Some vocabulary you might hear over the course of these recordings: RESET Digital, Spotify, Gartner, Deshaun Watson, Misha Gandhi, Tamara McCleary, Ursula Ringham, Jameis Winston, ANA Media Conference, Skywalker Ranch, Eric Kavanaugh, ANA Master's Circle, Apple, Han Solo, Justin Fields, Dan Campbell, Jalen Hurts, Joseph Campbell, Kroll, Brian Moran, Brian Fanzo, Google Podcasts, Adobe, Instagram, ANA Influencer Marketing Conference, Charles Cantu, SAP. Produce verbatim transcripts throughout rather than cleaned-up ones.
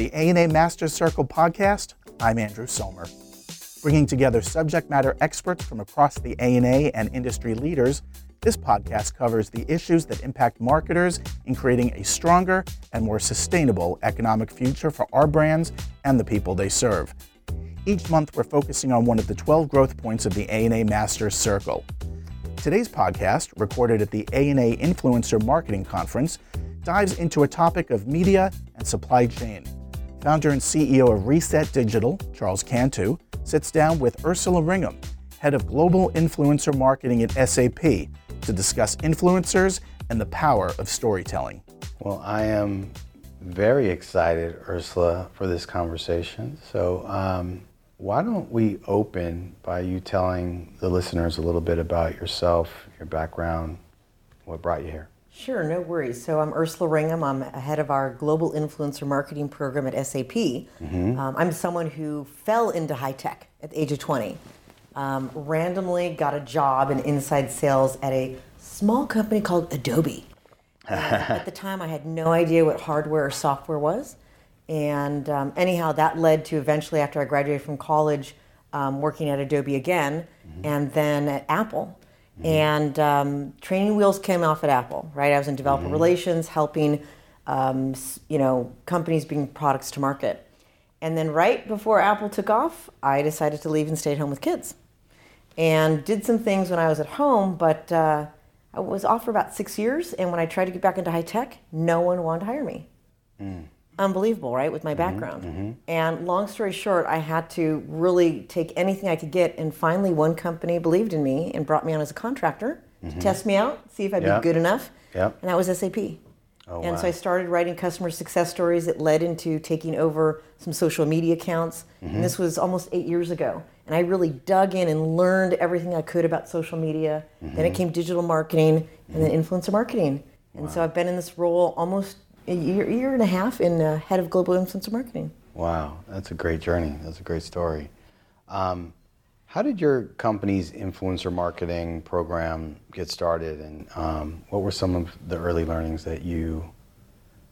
the A N A Master's Circle podcast, I'm Andrew Somer. Bringing together subject matter experts from across the A N A and industry leaders, this podcast covers the issues that impact marketers in creating a stronger and more sustainable economic future for our brands and the people they serve. Each month, we're focusing on one of the twelve growth points of the A N A Master's Circle. Today's podcast, recorded at the A N A Influencer Marketing Conference, dives into a topic of media and supply chain. Founder and C E O of Reset Digital, Charles Cantu, sits down with Ursula Ringham, head of global influencer marketing at S A P, to discuss influencers and the power of storytelling. Well, I am very excited, Ursula, for this conversation. So um, why don't we open by you telling the listeners a little bit about yourself, your background, what brought you here? Sure, no worries. So I'm Ursula Ringham. I'm head of our Global Influencer Marketing Program at S A P. Mm-hmm. Um, I'm someone who fell into high tech at the age of twenty. Um, randomly got a job in inside sales at a small company called Adobe. At the time, I had no idea what hardware or software was. And um, anyhow, that led to eventually, after I graduated from college, um, working at Adobe again, mm-hmm. and then at Apple. Mm-hmm. And um, training wheels came off at Apple, right? I was in developer mm-hmm. relations, helping um, you know, companies bring products to market. And then right before Apple took off, I decided to leave and stay at home with kids. And did some things when I was at home, but uh, I was off for about six years. And when I tried to get back into high tech, no one wanted to hire me. Mm. Unbelievable, right, with my background. Mm-hmm, mm-hmm. And long story short, I had to really take anything I could get. And finally, one company believed in me and brought me on as a contractor mm-hmm. to test me out, see if I'd yep. be good enough. Yep. And that was S A P. Oh, and wow. So I started writing customer success stories that led into taking over some social media accounts. Mm-hmm. And this was almost eight years ago. And I really dug in and learned everything I could about social media. Mm-hmm. Then it came digital marketing mm-hmm. and then influencer marketing. Wow. And so I've been in this role almost a year, year and a half in uh, head of global influencer marketing. Wow, that's a great journey. That's a great story. Um, how did your company's influencer marketing program get started, and um, what were some of the early learnings that you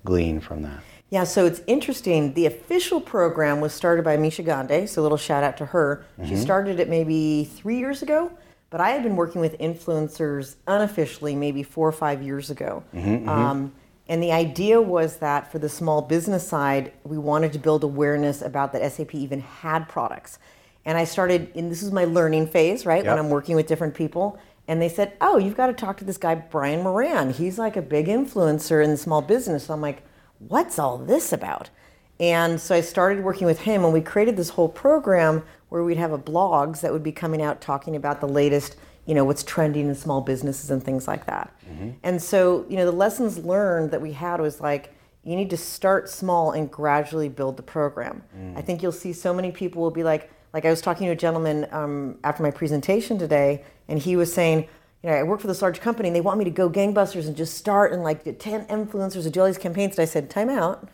gleaned from that? Yeah, so it's interesting. The official program was started by Misha Gandhi, so a little shout out to her. Mm-hmm. She started it maybe three years ago, but I had been working with influencers unofficially maybe four or five years ago. Mm-hmm, um, mm-hmm. And the idea was that for the small business side, we wanted to build awareness about that S A P even had products. And I started, and this is my learning phase, right? Yep. When I'm working with different people. And they said, oh, you've got to talk to this guy, Brian Moran. He's like a big influencer in the small business. So I'm like, what's all this about? And so I started working with him, and we created this whole program where we'd have a blogs that would be coming out talking about the latest, you know, what's trending in small businesses and things like that. Mm-hmm. And so, you know, the lessons learned that we had was like, you need to start small and gradually build the program. Mm. I think you'll see so many people will be like, Like I was talking to a gentleman um, after my presentation today, and he was saying, you know, I work for this large company and they want me to go gangbusters and just start and like get ten influencers and do all these campaigns. And I said, time out.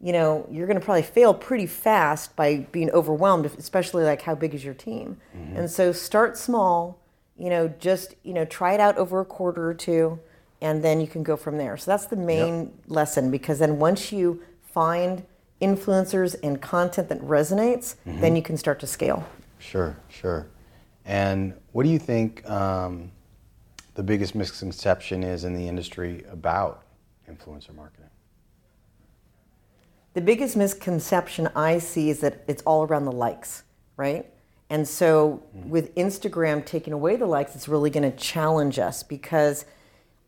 You know, you're going to probably fail pretty fast by being overwhelmed, especially like how big is your team. Mm-hmm. And so start small, you know, just, you know, try it out over a quarter or two, and then you can go from there. So that's the main yep. lesson, because then once you find influencers and content that resonates, mm-hmm. then you can start to scale. Sure, sure. And what do you think um, the biggest misconception is in the industry about influencer marketing? The biggest misconception I see is that it's all around the likes, right? And so mm-hmm. with Instagram taking away the likes, it's really going to challenge us, because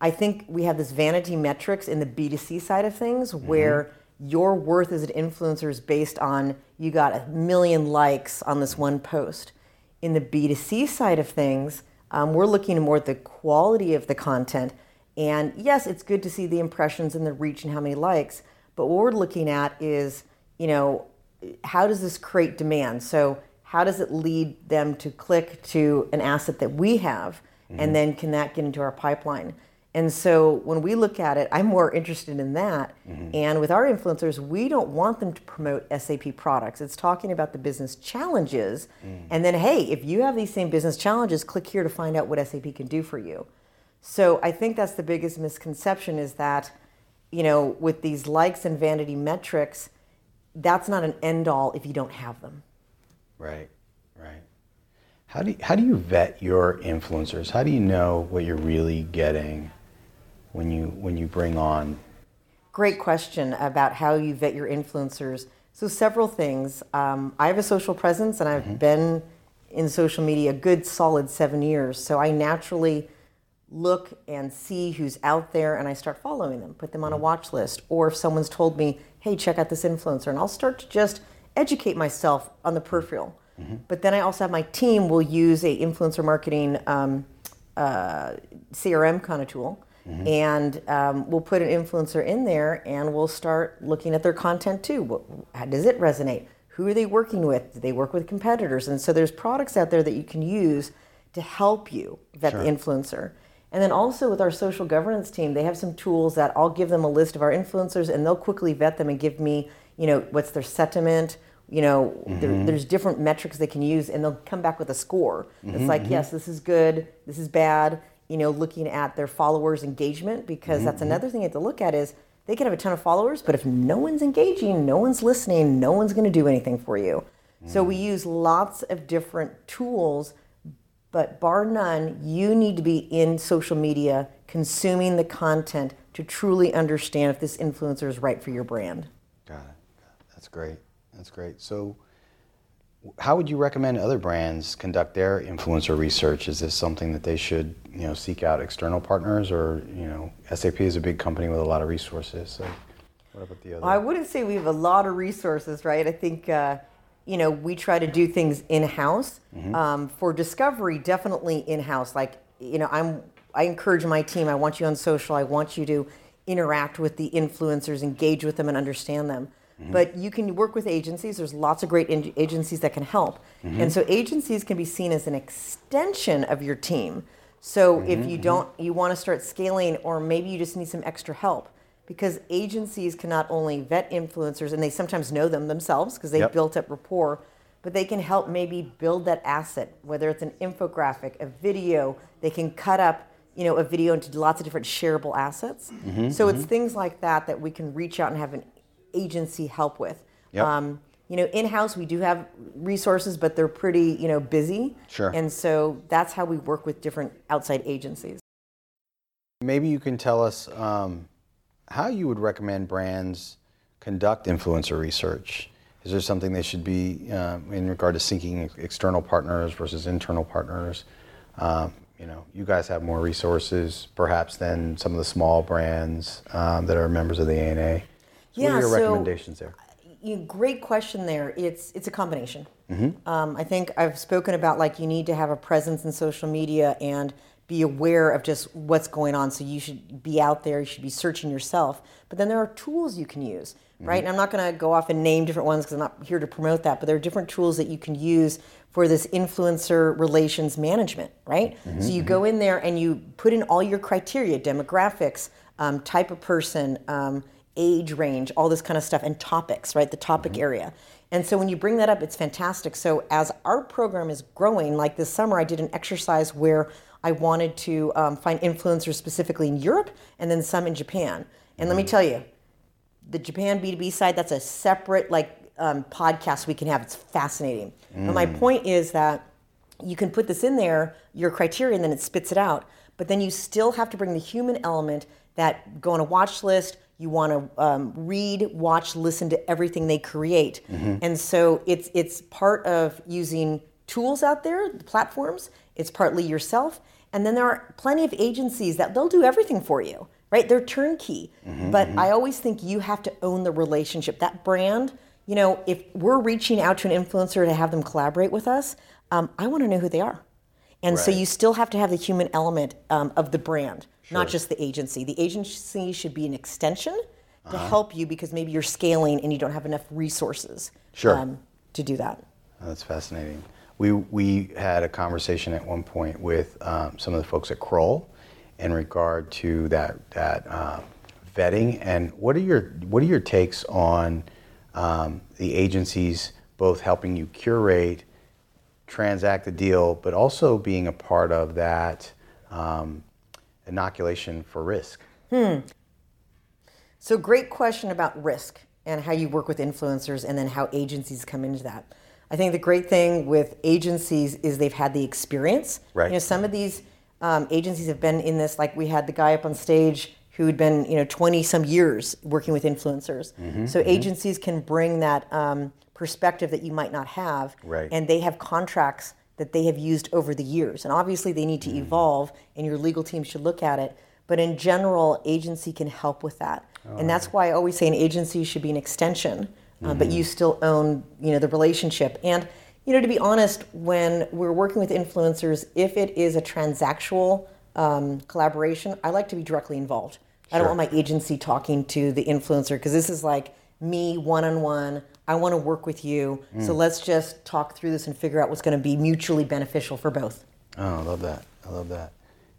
I think we have this vanity metrics in the B two C side of things mm-hmm. where your worth as an influencer is based on you got a million likes on this one post. In the B two C side of things, um, we're looking more at the quality of the content. And yes, it's good to see the impressions and the reach and how many likes, but what we're looking at is, you know, how does this create demand? So how does it lead them to click to an asset that we have? Mm-hmm. And then can that get into our pipeline? And so when we look at it, I'm more interested in that. Mm-hmm. And with our influencers, we don't want them to promote S A P products. It's talking about the business challenges. Mm. And then, hey, if you have these same business challenges, click here to find out what S A P can do for you. So I think that's the biggest misconception, is that, you know, with these likes and vanity metrics, that's not an end all if you don't have them. Right, right. How do you, how do you vet your influencers? How do you know what you're really getting when you when you bring on? Great question about how you vet your influencers. So several things. Um, I have a social presence, and I've mm-hmm. been in social media a good solid seven years. So I naturally look and see who's out there, and I start following them, put them on a watch list. Or if someone's told me, hey, check out this influencer, and I'll start to just educate myself on the peripheral. Mm-hmm. But then I also have my team will use a influencer marketing um, uh, C R M kind of tool. Mm-hmm. And um, we'll put an influencer in there, and we'll start looking at their content too. What, how does it resonate? Who are they working with? Do they work with competitors? And so there's products out there that you can use to help you vet sure. the influencer. And then also with our social governance team, they have some tools that I'll give them a list of our influencers, and they'll quickly vet them and give me, you know, what's their sentiment, you know, mm-hmm. there, there's different metrics they can use, and they'll come back with a score. Mm-hmm, it's like, mm-hmm. yes, this is good, this is bad, you know, looking at their followers' engagement, because mm-hmm. that's another thing you have to look at is they can have a ton of followers, but if no one's engaging, no one's listening, no one's going to do anything for you. Mm-hmm. So we use lots of different tools. But bar none, you need to be in social media consuming the content to truly understand if this influencer is right for your brand. Got it. That's great. That's great. So how would you recommend other brands conduct their influencer research? Is this something that they should, you know, seek out external partners, or, you know, S A P is a big company with a lot of resources. So what about the other? I wouldn't say we have a lot of resources, right? I think... Uh, You know, we try to do things in-house. Mm-hmm. Um, for discovery, definitely in-house. Like, you know, I'm I encourage my team. I want you on social. I want you to interact with the influencers, engage with them, and understand them. Mm-hmm. But you can work with agencies. There's lots of great in- agencies that can help. Mm-hmm. And so agencies can be seen as an extension of your team. So mm-hmm. if you don't, you want to start scaling, or maybe you just need some extra help. Because agencies can not only vet influencers, and they sometimes know them themselves because they yep. built up rapport, but they can help maybe build that asset, whether it's an infographic, a video. They can cut up, you know, a video into lots of different shareable assets. Mm-hmm, so mm-hmm. it's things like that that we can reach out and have an agency help with. Yep. Um, you know, in-house we do have resources, but they're pretty, you know, busy. Sure. And so that's how we work with different outside agencies. Maybe you can tell us... Um how you would recommend brands conduct influencer research. Is there something they should be uh, in regard to seeking external partners versus internal partners? Um, you know, you guys have more resources perhaps than some of the small brands um, that are members of the A N A. Yeah, what are your so, recommendations there? You, great question there. It's it's a combination. Mm-hmm. Um, I think I've spoken about like you need to have a presence in social media and be aware of just what's going on. So you should be out there, you should be searching yourself. But then there are tools you can use, right? Mm-hmm. And I'm not gonna go off and name different ones because I'm not here to promote that, but there are different tools that you can use for this influencer relations management, right? Mm-hmm. So you go in there and you put in all your criteria, demographics, um, type of person, um, age range, all this kind of stuff, and topics, right? The topic mm-hmm. area. And so when you bring that up, it's fantastic. So as our program is growing, like this summer, I did an exercise where I wanted to um, find influencers specifically in Europe and then some in Japan. And mm-hmm. let me tell you, the Japan B two B side, that's a separate like um, podcast we can have. It's fascinating. Mm. But my point is that you can put this in there, your criteria, and then it spits it out. But then you still have to bring the human element that go on a watch list. You want to um, read, watch, listen to everything they create. Mm-hmm. And so it's it's part of using tools out there, the platforms. It's partly yourself. And then there are plenty of agencies that they'll do everything for you, right? They're turnkey. Mm-hmm, but mm-hmm. I always think you have to own the relationship. That brand, you know, if we're reaching out to an influencer to have them collaborate with us, um, I want to know who they are. And right. so you still have to have the human element um, of the brand, sure. not just the agency. The agency should be an extension to uh-huh. help you because maybe you're scaling and you don't have enough resources sure. um, to do that. That's fascinating. We we had a conversation at one point with um, some of the folks at Kroll in regard to that that uh, vetting. And what are your what are your takes on um, the agencies both helping you curate, transact the deal, but also being a part of that um, inoculation for risk? Hmm. So great question about risk. and how you work with influencers, and then how agencies come into that. I think the great thing with agencies is they've had the experience. Right. You know, some of these um, agencies have been in this, like we had the guy up on stage who had been, you know, twenty some years working with influencers. Mm-hmm, so mm-hmm. agencies can bring that um, perspective that you might not have. Right. And they have contracts that they have used over the years. And obviously they need to mm-hmm. evolve, and your legal team should look at it. But in general, agency can help with that. All and that's right. why I always say an agency should be an extension. Uh, mm-hmm. But you still own, you know, the relationship. And, you know, to be honest, when we're working with influencers, if it is a transactional um, collaboration, I like to be directly involved. Sure. I don't want my agency talking to the influencer, because this is like me one-on-one. I want to work with you. Mm. So let's just talk through this and figure out what's going to be mutually beneficial for both. Oh, I love that. I love that.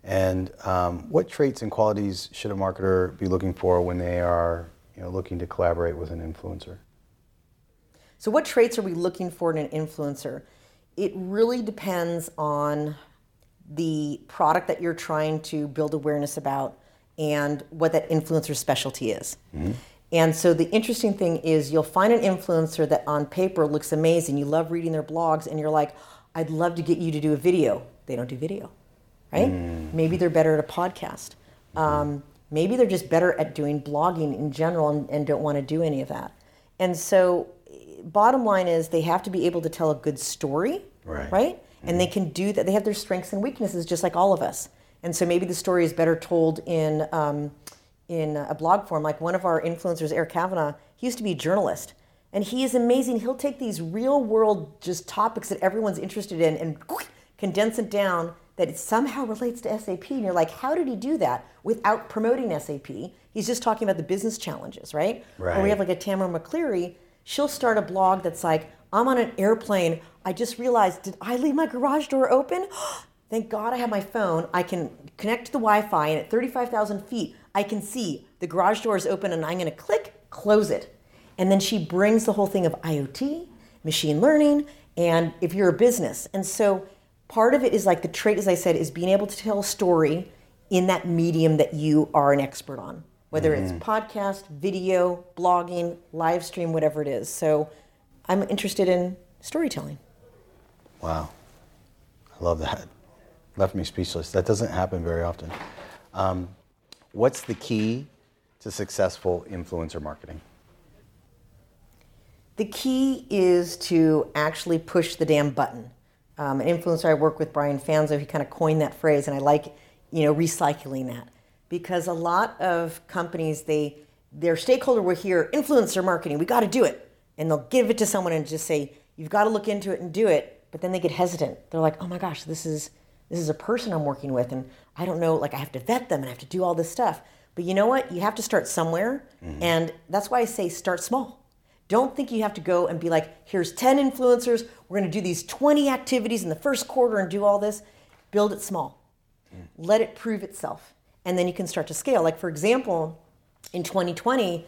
And um, what traits and qualities should a marketer be looking for when they are, you know, looking to collaborate with an influencer? So what traits are we looking for in an influencer? It really depends on the product that you're trying to build awareness about and what that influencer's specialty is. Mm-hmm. And so the interesting thing is you'll find an influencer that on paper looks amazing. You love reading their blogs and you're like, I'd love to get you to do a video. They don't do video, right? Mm-hmm. Maybe they're better at a podcast. Mm-hmm. Um, maybe they're just better at doing blogging in general and, and don't want to do any of that. And so bottom line is they have to be able to tell a good story, right? right? Mm-hmm. And they can do that. They have their strengths and weaknesses just like all of us. And so maybe the story is better told in um, in a blog form. Like one of our influencers, Eric Kavanaugh, he used to be a journalist. And he is amazing. He'll take these real world just topics that everyone's interested in and condense it down that it somehow relates to S A P. And you're like, how did he do that without promoting S A P? He's just talking about the business challenges, right? Right. Or we have like a Tamara McCleary. She'll start a blog that's like, I'm on an airplane. I just realized, did I leave my garage door open? Thank God I have my phone. I can connect to the Wi-Fi, and at thirty-five thousand feet, I can see the garage door is open, and I'm going to click, close it. And then she brings the whole thing of I O T, machine learning, and if you're a business. And so part of it is like the trait, as I said, is being able to tell a story in that medium that you are an expert on. Whether mm-hmm. it's podcast, video, blogging, live stream, whatever it is. So I'm interested in storytelling. Wow. I love that. Left me speechless. That doesn't happen very often. Um, what's the key to successful influencer marketing? The key is to actually push the damn button. Um, an influencer I work with, Brian Fanzo, he kind of coined that phrase, and I like, you know, recycling that. Because a lot of companies, they their stakeholder will hear influencer marketing, we got to do it. And they'll give it to someone and just say, you've got to look into it and do it. But then they get hesitant. They're like, oh my gosh, this is this is a person I'm working with. And I don't know, like I have to vet them and I have to do all this stuff. But you know what? You have to start somewhere. Mm-hmm. And that's why I say start small. Don't think you have to go and be like, here's ten influencers. We're going to do these twenty activities in the first quarter and do all this. Build it small. Mm-hmm. Let it prove itself. And then you can start to scale. Like, for example, in twenty twenty,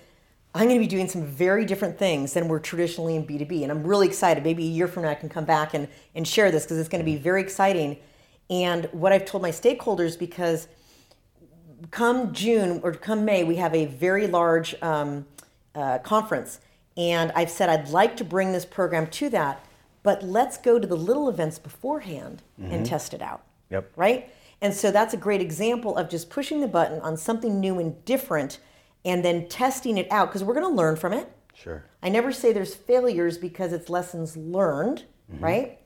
I'm going to be doing some very different things than we're traditionally in B two B. And I'm really excited. Maybe a year from now, I can come back and, and share this because it's going to be very exciting. And what I've told my stakeholders, because come June or come May, we have a very large um, uh, conference. And I've said I'd like to bring this program to that, but let's go to the little events beforehand mm-hmm. and test it out. Yep. Right? And so that's a great example of just pushing the button on something new and different and then testing it out because we're going to learn from it. Sure. I never say there's failures because it's lessons learned, mm-hmm. right?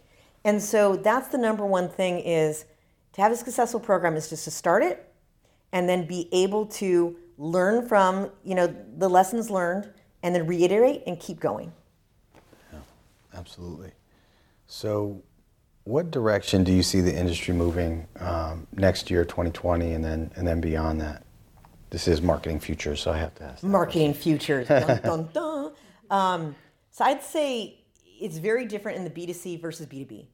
And so that's the number one thing is to have a successful program is just to start it and then be able to learn from, you know, the lessons learned and then reiterate and keep going. Yeah, absolutely. So what direction do you see the industry moving um, next year, twenty twenty, and then and then beyond that? This is Marketing Futures, so I have to ask. Marketing Futures. Dun, dun, dun. Um, so I'd say it's very different in the B two C versus B two B.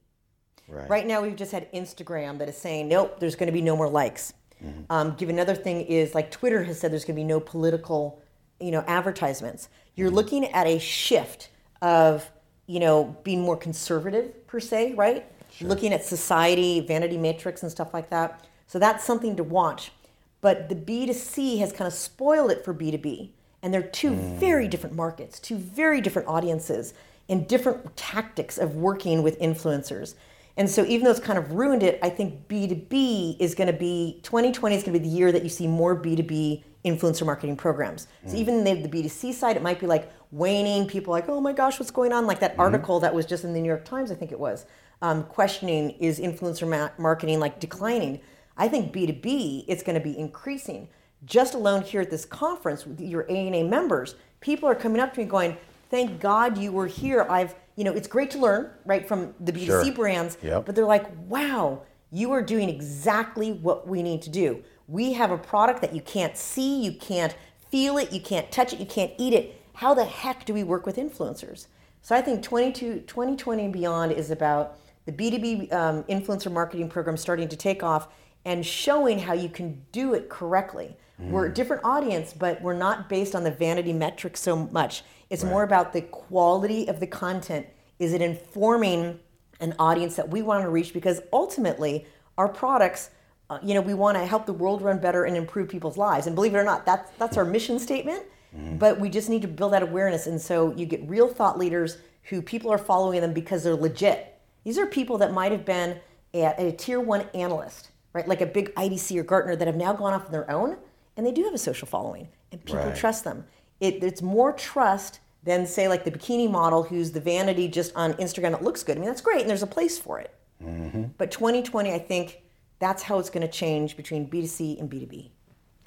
Right, right now, we've just had Instagram that is saying, nope, there's going to be no more likes. Mm-hmm. Um, given another thing is, like Twitter has said, there's going to be no political, you know, advertisements. You're mm-hmm. looking at a shift of, you know, being more conservative per se, right? Sure. Looking at society, vanity metrics and stuff like that. So that's something to watch. But the B two C has kind of spoiled it for B two B. And they're two mm. very different markets, two very different audiences, and different tactics of working with influencers. And so even though it's kind of ruined it, I think B two B is going to be, twenty twenty is going to be the year that you see more B two B influencer marketing programs. So mm. even the B two C side, it might be like waning, people like, oh my gosh, what's going on? Like that mm. article that was just in the New York Times, I think it was, um, questioning is influencer ma- marketing like declining? I think B two B, it's going to be increasing. Just alone here at this conference, with your A N A members, people are coming up to me going, thank God you were here. I've, you know, it's great to learn, right, from the B two C sure. brands, yep. but they're like, wow, you are doing exactly what we need to do. We have a product that you can't see, you can't feel it, you can't touch it, you can't eat it. How the heck do we work with influencers? So I think twenty twenty and beyond is about the B two B um, influencer marketing program starting to take off and showing how you can do it correctly. Mm. We're a different audience, but we're not based on the vanity metrics so much. It's right. more about the quality of the content. Is it informing an audience that we want to reach? Because ultimately, our products, uh, you know, we want to help the world run better and improve people's lives. And believe it or not, that's, that's our mission statement, mm. but we just need to build that awareness. And so you get real thought leaders who people are following them because they're legit. These are people that might have been a, a tier one analyst, right, like a big I D C or Gartner that have now gone off on their own, and they do have a social following, and people right. trust them. It, it's more trust than, say, like the bikini model who's the vanity just on Instagram that looks good. I mean, that's great, and there's a place for it. Mm-hmm. But twenty twenty, I think that's how it's going to change between B two C and B two B.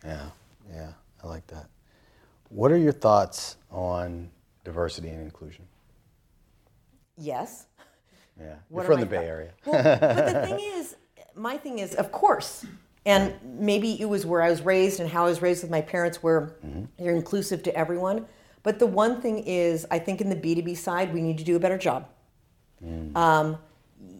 Yeah, yeah, I like that. What are your thoughts on diversity and inclusion? Yes. Yeah, you're from the Bay Area. Well, but the thing is, my thing is, of course, and maybe it was where I was raised and how I was raised with my parents where mm-hmm. you're inclusive to everyone. But the one thing is, I think in the B two B side, we need to do a better job. Mm. Um,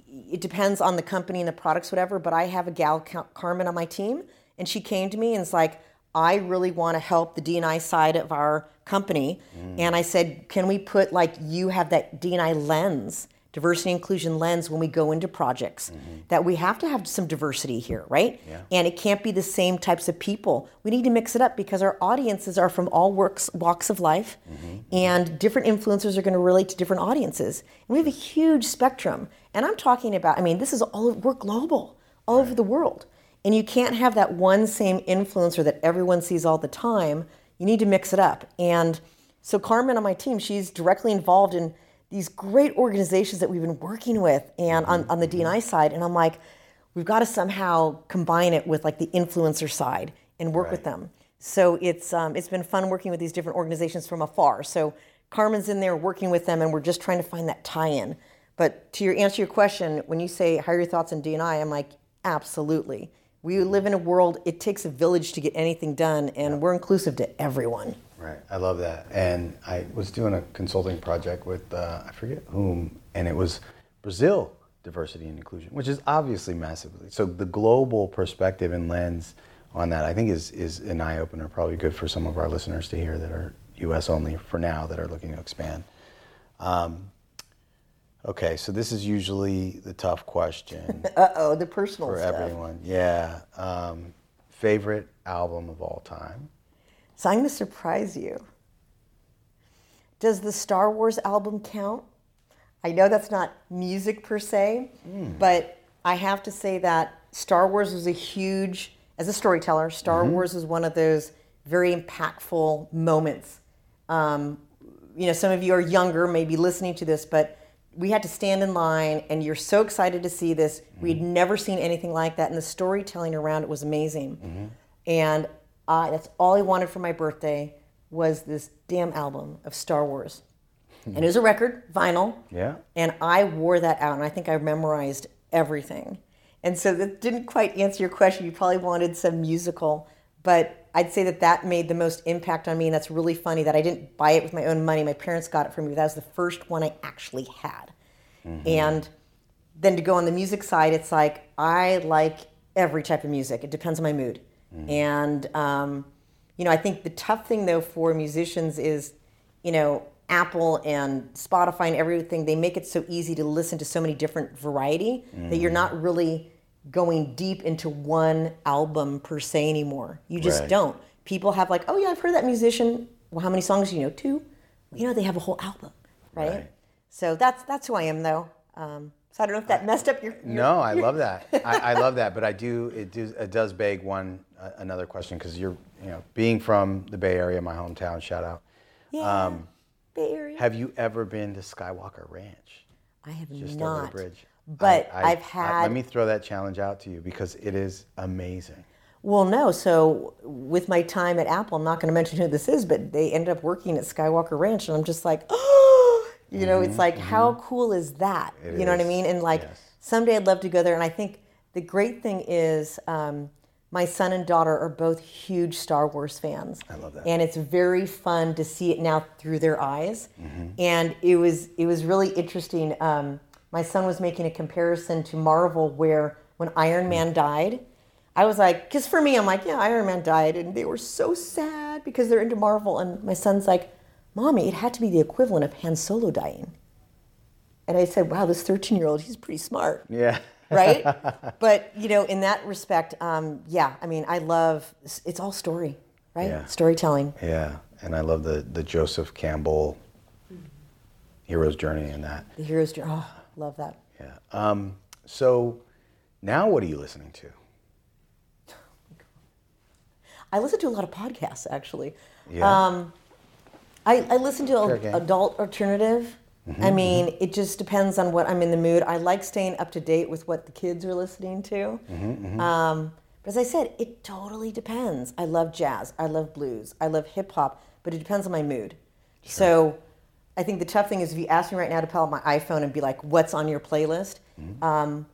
it depends on the company and the products, whatever, but I have a gal, Carmen, on my team, and she came to me and it's like, I really want to help the D and I side of our company. Mm. And I said, can we put like, you have that D and I lens, diversity inclusion lens when we go into projects, mm-hmm. that we have to have some diversity here, right? Yeah. And it can't be the same types of people. We need to mix it up because our audiences are from all works, walks of life, mm-hmm. and different influencers are going to relate to different audiences. And we have a huge spectrum. And I'm talking about, I mean, this is all, we're global, all right. over the world. And you can't have that one same influencer that everyone sees all the time. You need to mix it up. And so Carmen on my team, she's directly involved in these great organizations that we've been working with and on, on the D and I side. And I'm like, we've got to somehow combine it with like the influencer side and work right. with them. So it's um, it's been fun working with these different organizations from afar. So Carmen's in there working with them and we're just trying to find that tie-in. But to your answer your question, when you say, how are your thoughts on D and I? I'm like, absolutely. We live in a world, it takes a village to get anything done and we're inclusive to everyone. Right, I love that. And I was doing a consulting project with, uh, I forget whom, and it was Brazil diversity and inclusion, which is obviously massively. So the global perspective and lens on that, I think is is an eye-opener, probably good for some of our listeners to hear that are U S only for now that are looking to expand. Um, okay, so this is usually the tough question. Uh-oh, the personal for stuff. For everyone, yeah. Um, favorite album of all time? So I'm going to surprise you. Does the Star Wars album count? I know that's not music per se, mm. but I have to say that Star Wars was a huge, as a storyteller, Star mm-hmm. Wars was one of those very impactful moments. Um, you know, some of you are younger, maybe listening to this, but we had to stand in line, and you're so excited to see this. Mm-hmm. We'd never seen anything like that, and the storytelling around it was amazing. Mm-hmm. And Uh, that's all I wanted for my birthday was this damn album of Star Wars. And it was a record, vinyl. Yeah. And I wore that out, and I think I memorized everything. And so that didn't quite answer your question. You probably wanted some musical. But I'd say that that made the most impact on me, and that's really funny that I didn't buy it with my own money. My parents got it for me. That was the first one I actually had. Mm-hmm. And then to go on the music side, it's like I like every type of music. It depends on my mood. Mm-hmm. And, um, you know, I think the tough thing, though, for musicians is, you know, Apple and Spotify and everything, they make it so easy to listen to so many different variety mm-hmm. that you're not really going deep into one album per se anymore. You just right. don't. People have like, oh, yeah, I've heard that musician well, how many songs do you know? Two? You know, they have a whole album, right? right. So that's that's who I am, though. Um, so I don't know if that I, messed up your... your no, I your... love that. I, I love that, but I do. It, do, it does beg one uh, another question, because you're, you know, being from the Bay Area, my hometown, shout out. Yeah, um, Bay Area. Have you ever been to Skywalker Ranch? I have Just not. Just over the bridge. But I, I, I've had... I, let me throw that challenge out to you, because it is amazing. Well, no. So with my time at Apple, I'm not going to mention who this is, but they ended up working at Skywalker Ranch, and I'm just like, oh, you know, mm-hmm, it's like, mm-hmm. how cool is that? It you is. know what I mean? And like, yes. someday I'd love to go there. And I think the great thing is, um, my son and daughter are both huge Star Wars fans. I love that. And it's very fun to see it now through their eyes. Mm-hmm. And it was it was really interesting. Um, my son was making a comparison to Marvel, where when Iron Man mm-hmm. died, I was like, because for me, I'm like, yeah, Iron Man died, and they were so sad because they're into Marvel. And my son's like, Mommy, it had to be the equivalent of Han Solo dying. And I said, wow, this thirteen-year-old, he's pretty smart. Yeah. Right? But, you know, in that respect, um, yeah, I mean, I love, it's all story, right? Yeah. Storytelling. Yeah, and I love the, the Joseph Campbell mm-hmm. hero's journey in that. The hero's journey, oh, love that. Yeah. Um, so now what are you listening to? I listen to a lot of podcasts, actually. Yeah. Um, I, I listen to a, adult alternative. Mm-hmm, I mean, mm-hmm. it just depends on what I'm in the mood. I like staying up to date with what the kids are listening to. Mm-hmm, mm-hmm. Um, but as I said, it totally depends. I love jazz. I love blues. I love hip hop. But it depends on my mood. Sure. So I think the tough thing is, if you ask me right now to pull out my iPhone and be like, what's on your playlist? Mm-hmm. Um,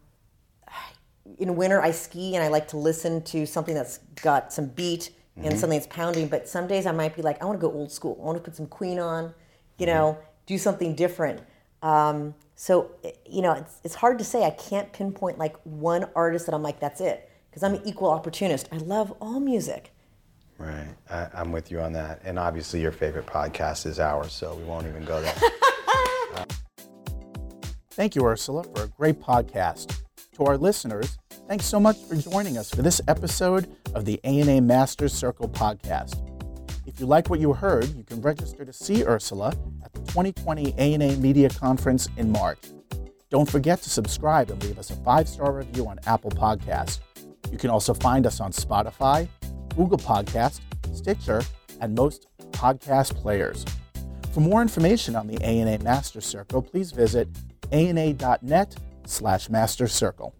in winter, I ski, and I like to listen to something that's got some beat and mm-hmm. something that's pounding. But some days I might be like, I want to go old school. I want to put some Queen on, you mm-hmm. know, do something different. Um, so, you know, it's it's hard to say. I can't pinpoint like one artist that I'm like, that's it. Because I'm an equal opportunist. I love all music. Right. I, I'm with you on that. And obviously your favorite podcast is ours, so we won't even go there. uh. Thank you, Ursula, for a great podcast. To our listeners, thanks so much for joining us for this episode of the A N A Master's Circle podcast. If you like what you heard, you can register to see Ursula at the twenty twenty A N A Media Conference in March. Don't forget to subscribe and leave us a five-star review on Apple Podcasts. You can also find us on Spotify, Google Podcasts, Stitcher, and most podcast players. For more information on the A N A Master's Circle, please visit A N A dot net slash Master's Circle.